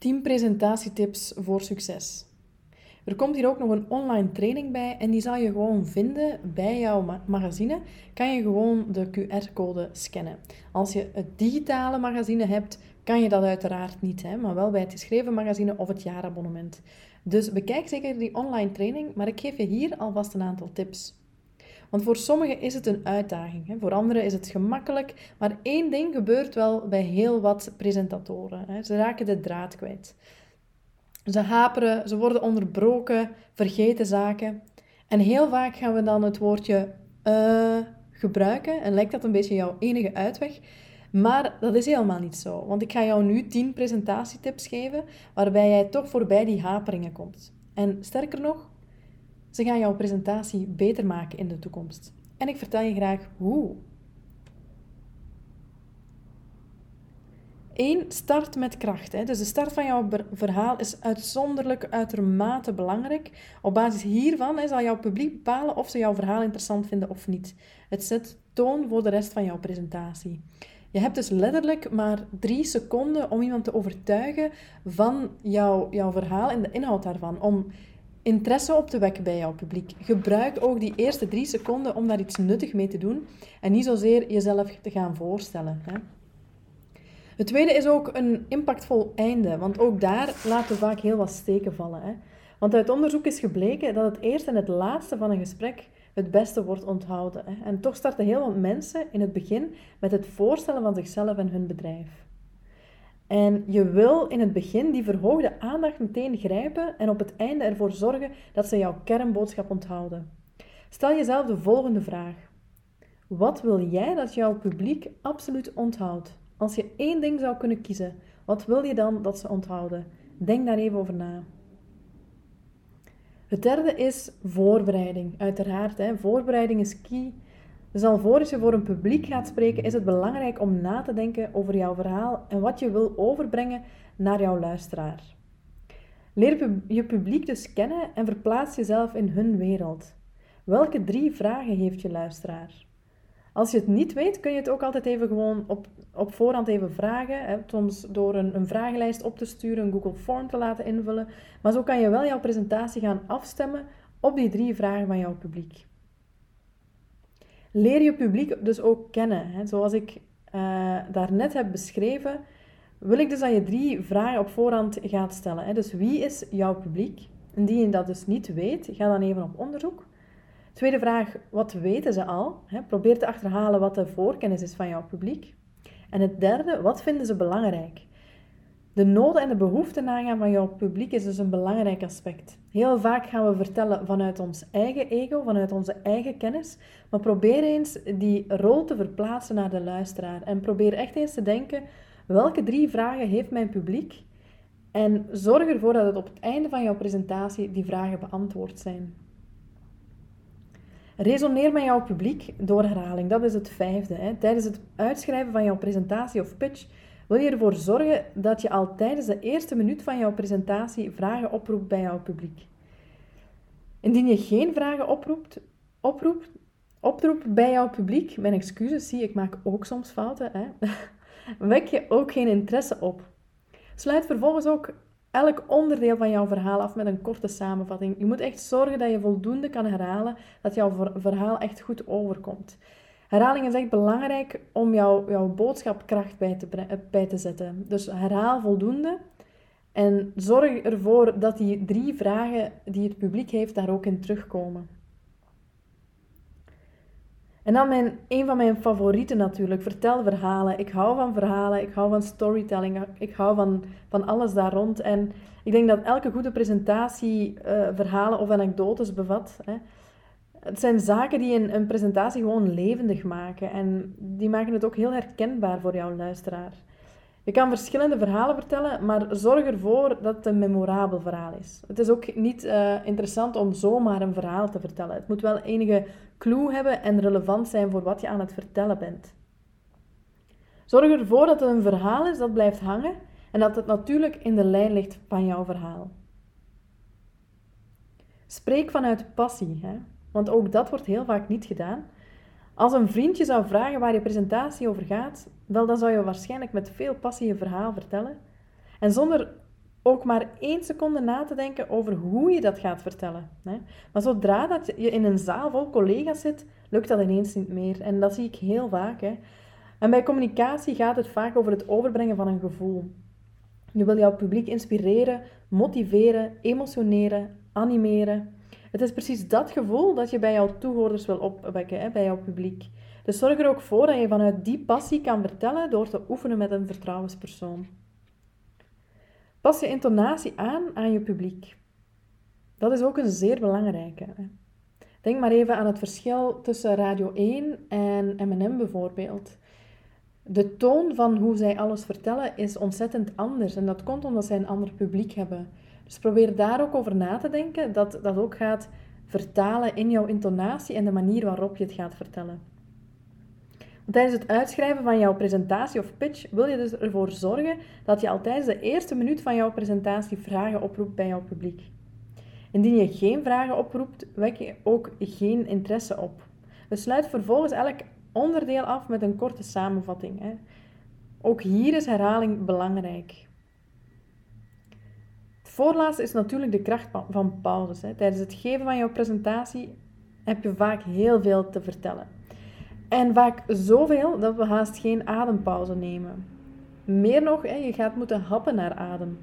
10 presentatietips voor succes. Er komt hier ook nog een online training bij en die zal je gewoon vinden bij jouw magazine. Kan je gewoon de QR-code scannen. Als je het digitale magazine hebt, kan je dat uiteraard niet, hè? Maar wel bij het geschreven magazine of het jaarabonnement. Dus bekijk zeker die online training, maar ik geef je hier alvast een aantal tips. Want voor sommigen is het een uitdaging, hè? Voor anderen is het gemakkelijk. Maar één ding gebeurt wel bij heel wat presentatoren, hè? Ze raken de draad kwijt. Ze haperen, ze worden onderbroken, vergeten zaken. En heel vaak gaan we dan het woordje gebruiken. En lijkt dat een beetje jouw enige uitweg. Maar dat is helemaal niet zo. Want ik ga jou nu 10 presentatietips geven waarbij jij toch voorbij die haperingen komt. En sterker nog, ze gaan jouw presentatie beter maken in de toekomst. En ik vertel je graag hoe. 1. Start met kracht. Dus de start van jouw verhaal is uitermate belangrijk. Op basis hiervan zal jouw publiek bepalen of ze jouw verhaal interessant vinden of niet. Het zet toon voor de rest van jouw presentatie. Je hebt dus letterlijk maar 3 seconden om iemand te overtuigen van jouw verhaal en de inhoud daarvan. Om interesse op te wekken bij jouw publiek. Gebruik ook die eerste 3 seconden om daar iets nuttig mee te doen. En niet zozeer jezelf te gaan voorstellen. Het tweede is ook een impactvol einde, want ook daar laten we vaak heel wat steken vallen, hè? Want uit onderzoek is gebleken dat het eerste en het laatste van een gesprek het beste wordt onthouden, hè? En toch starten heel wat mensen in het begin met het voorstellen van zichzelf en hun bedrijf. En je wil in het begin die verhoogde aandacht meteen grijpen en op het einde ervoor zorgen dat ze jouw kernboodschap onthouden. Stel jezelf de volgende vraag. Wat wil jij dat jouw publiek absoluut onthoudt? Als je één ding zou kunnen kiezen, wat wil je dan dat ze onthouden? Denk daar even over na. Het derde is voorbereiding. Uiteraard, hè. Voorbereiding is key. Dus alvorens je voor een publiek gaat spreken, is het belangrijk om na te denken over jouw verhaal en wat je wil overbrengen naar jouw luisteraar. Leer je publiek dus kennen en verplaats jezelf in hun wereld. Welke 3 vragen heeft je luisteraar? Als je het niet weet, kun je het ook altijd even gewoon op voorhand even vragen. Hè? Soms door een vragenlijst op te sturen, een Google Form te laten invullen. Maar zo kan je wel jouw presentatie gaan afstemmen op die 3 vragen van jouw publiek. Leer je publiek dus ook kennen. Hè? Zoals ik daarnet heb beschreven, wil ik dus dat je 3 vragen op voorhand gaat stellen. Hè? Dus wie is jouw publiek? Indien je dat dus niet weet, ga dan even op onderzoek. Tweede vraag, wat weten ze al? Probeer te achterhalen wat de voorkennis is van jouw publiek. En het derde, wat vinden ze belangrijk? De noden en de behoeften nagaan van jouw publiek is dus een belangrijk aspect. Heel vaak gaan we vertellen vanuit ons eigen ego, vanuit onze eigen kennis. Maar probeer eens die rol te verplaatsen naar de luisteraar. En probeer echt eens te denken, welke 3 vragen heeft mijn publiek? En zorg ervoor dat het op het einde van jouw presentatie die vragen beantwoord zijn. Resoneer met jouw publiek door herhaling. Dat is het 5e. Hè. Tijdens het uitschrijven van jouw presentatie of pitch wil je ervoor zorgen dat je al tijdens de eerste minuut van jouw presentatie vragen oproept bij jouw publiek. Indien je geen vragen oproept bij jouw publiek, mijn excuses, zie ik maak ook soms fouten, hè, wek je ook geen interesse op. Sluit vervolgens ook elk onderdeel van jouw verhaal af met een korte samenvatting. Je moet echt zorgen dat je voldoende kan herhalen, dat jouw verhaal echt goed overkomt. Herhaling is echt belangrijk om jouw boodschap kracht bij te zetten. Dus herhaal voldoende en zorg ervoor dat die 3 vragen die het publiek heeft daar ook in terugkomen. En dan een van mijn favorieten natuurlijk, vertel verhalen. Ik hou van verhalen, ik hou van storytelling, ik hou van alles daar rond. En ik denk dat elke goede presentatie verhalen of anekdotes bevat. Hè. Het zijn zaken die een presentatie gewoon levendig maken. En die maken het ook heel herkenbaar voor jouw luisteraar. Je kan verschillende verhalen vertellen, maar zorg ervoor dat het een memorabel verhaal is. Het is ook niet interessant om zomaar een verhaal te vertellen. Het moet wel enige clue hebben en relevant zijn voor wat je aan het vertellen bent. Zorg ervoor dat het een verhaal is dat blijft hangen en dat het natuurlijk in de lijn ligt van jouw verhaal. Spreek vanuit passie, hè? Want ook dat wordt heel vaak niet gedaan. Als een vriendje zou vragen waar je presentatie over gaat, wel, dan zou je waarschijnlijk met veel passie je verhaal vertellen. En zonder ook maar 1 seconde na te denken over hoe je dat gaat vertellen. Hè? Maar zodra dat je in een zaal vol collega's zit, lukt dat ineens niet meer. En dat zie ik heel vaak. Hè? En bij communicatie gaat het vaak over het overbrengen van een gevoel. Je wil jouw publiek inspireren, motiveren, emotioneren, animeren. Het is precies dat gevoel dat je bij jouw toehoorders wil opwekken, hè, bij jouw publiek. Dus zorg er ook voor dat je vanuit die passie kan vertellen door te oefenen met een vertrouwenspersoon. Pas je intonatie aan je publiek. Dat is ook een zeer belangrijke. Denk maar even aan het verschil tussen Radio 1 en M&M bijvoorbeeld. De toon van hoe zij alles vertellen is ontzettend anders. En dat komt omdat zij een ander publiek hebben. Dus probeer daar ook over na te denken. Dat dat ook gaat vertalen in jouw intonatie en de manier waarop je het gaat vertellen. Tijdens het uitschrijven van jouw presentatie of pitch wil je dus ervoor zorgen dat je al tijdens de eerste minuut van jouw presentatie vragen oproept bij jouw publiek. Indien je geen vragen oproept, wek je ook geen interesse op. Dus sluit vervolgens elk onderdeel af met een korte samenvatting. Hè. Ook hier is herhaling belangrijk. Het voorlaatste is natuurlijk de kracht van pauzes. Hè. Tijdens het geven van jouw presentatie heb je vaak heel veel te vertellen. En vaak zoveel dat we haast geen adempauze nemen. Meer nog, je gaat moeten happen naar adem.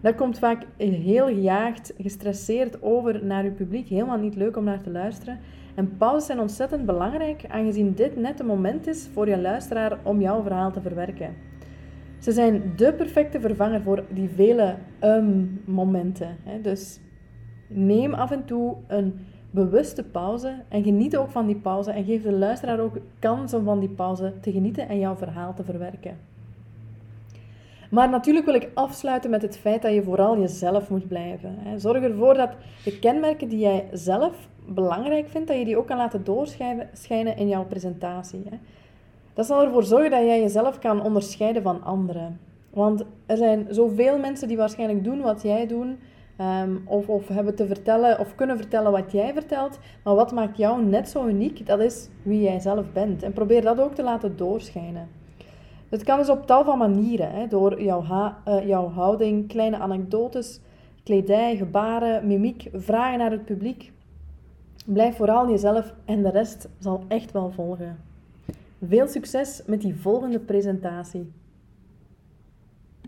Dat komt vaak heel gejaagd, gestresseerd over naar je publiek. Helemaal niet leuk om naar te luisteren. En pauzes zijn ontzettend belangrijk, aangezien dit net het moment is voor je luisteraar om jouw verhaal te verwerken. Ze zijn de perfecte vervanger voor die vele momenten. Dus neem af en toe een bewuste pauze en geniet ook van die pauze en geef de luisteraar ook kans om van die pauze te genieten en jouw verhaal te verwerken. Maar natuurlijk wil ik afsluiten met het feit dat je vooral jezelf moet blijven. Zorg ervoor dat de kenmerken die jij zelf belangrijk vindt, dat je die ook kan laten doorschijnen in jouw presentatie. Dat zal ervoor zorgen dat jij jezelf kan onderscheiden van anderen. Want er zijn zoveel mensen die waarschijnlijk doen wat jij doet, of hebben te vertellen of kunnen vertellen wat jij vertelt. Maar wat maakt jou net zo uniek? Dat is wie jij zelf bent. En probeer dat ook te laten doorschijnen. Dat kan dus op tal van manieren. Hè? Door jouw houding, kleine anekdotes, kledij, gebaren, mimiek, vragen naar het publiek. Blijf vooral jezelf en de rest zal echt wel volgen. Veel succes met die volgende presentatie.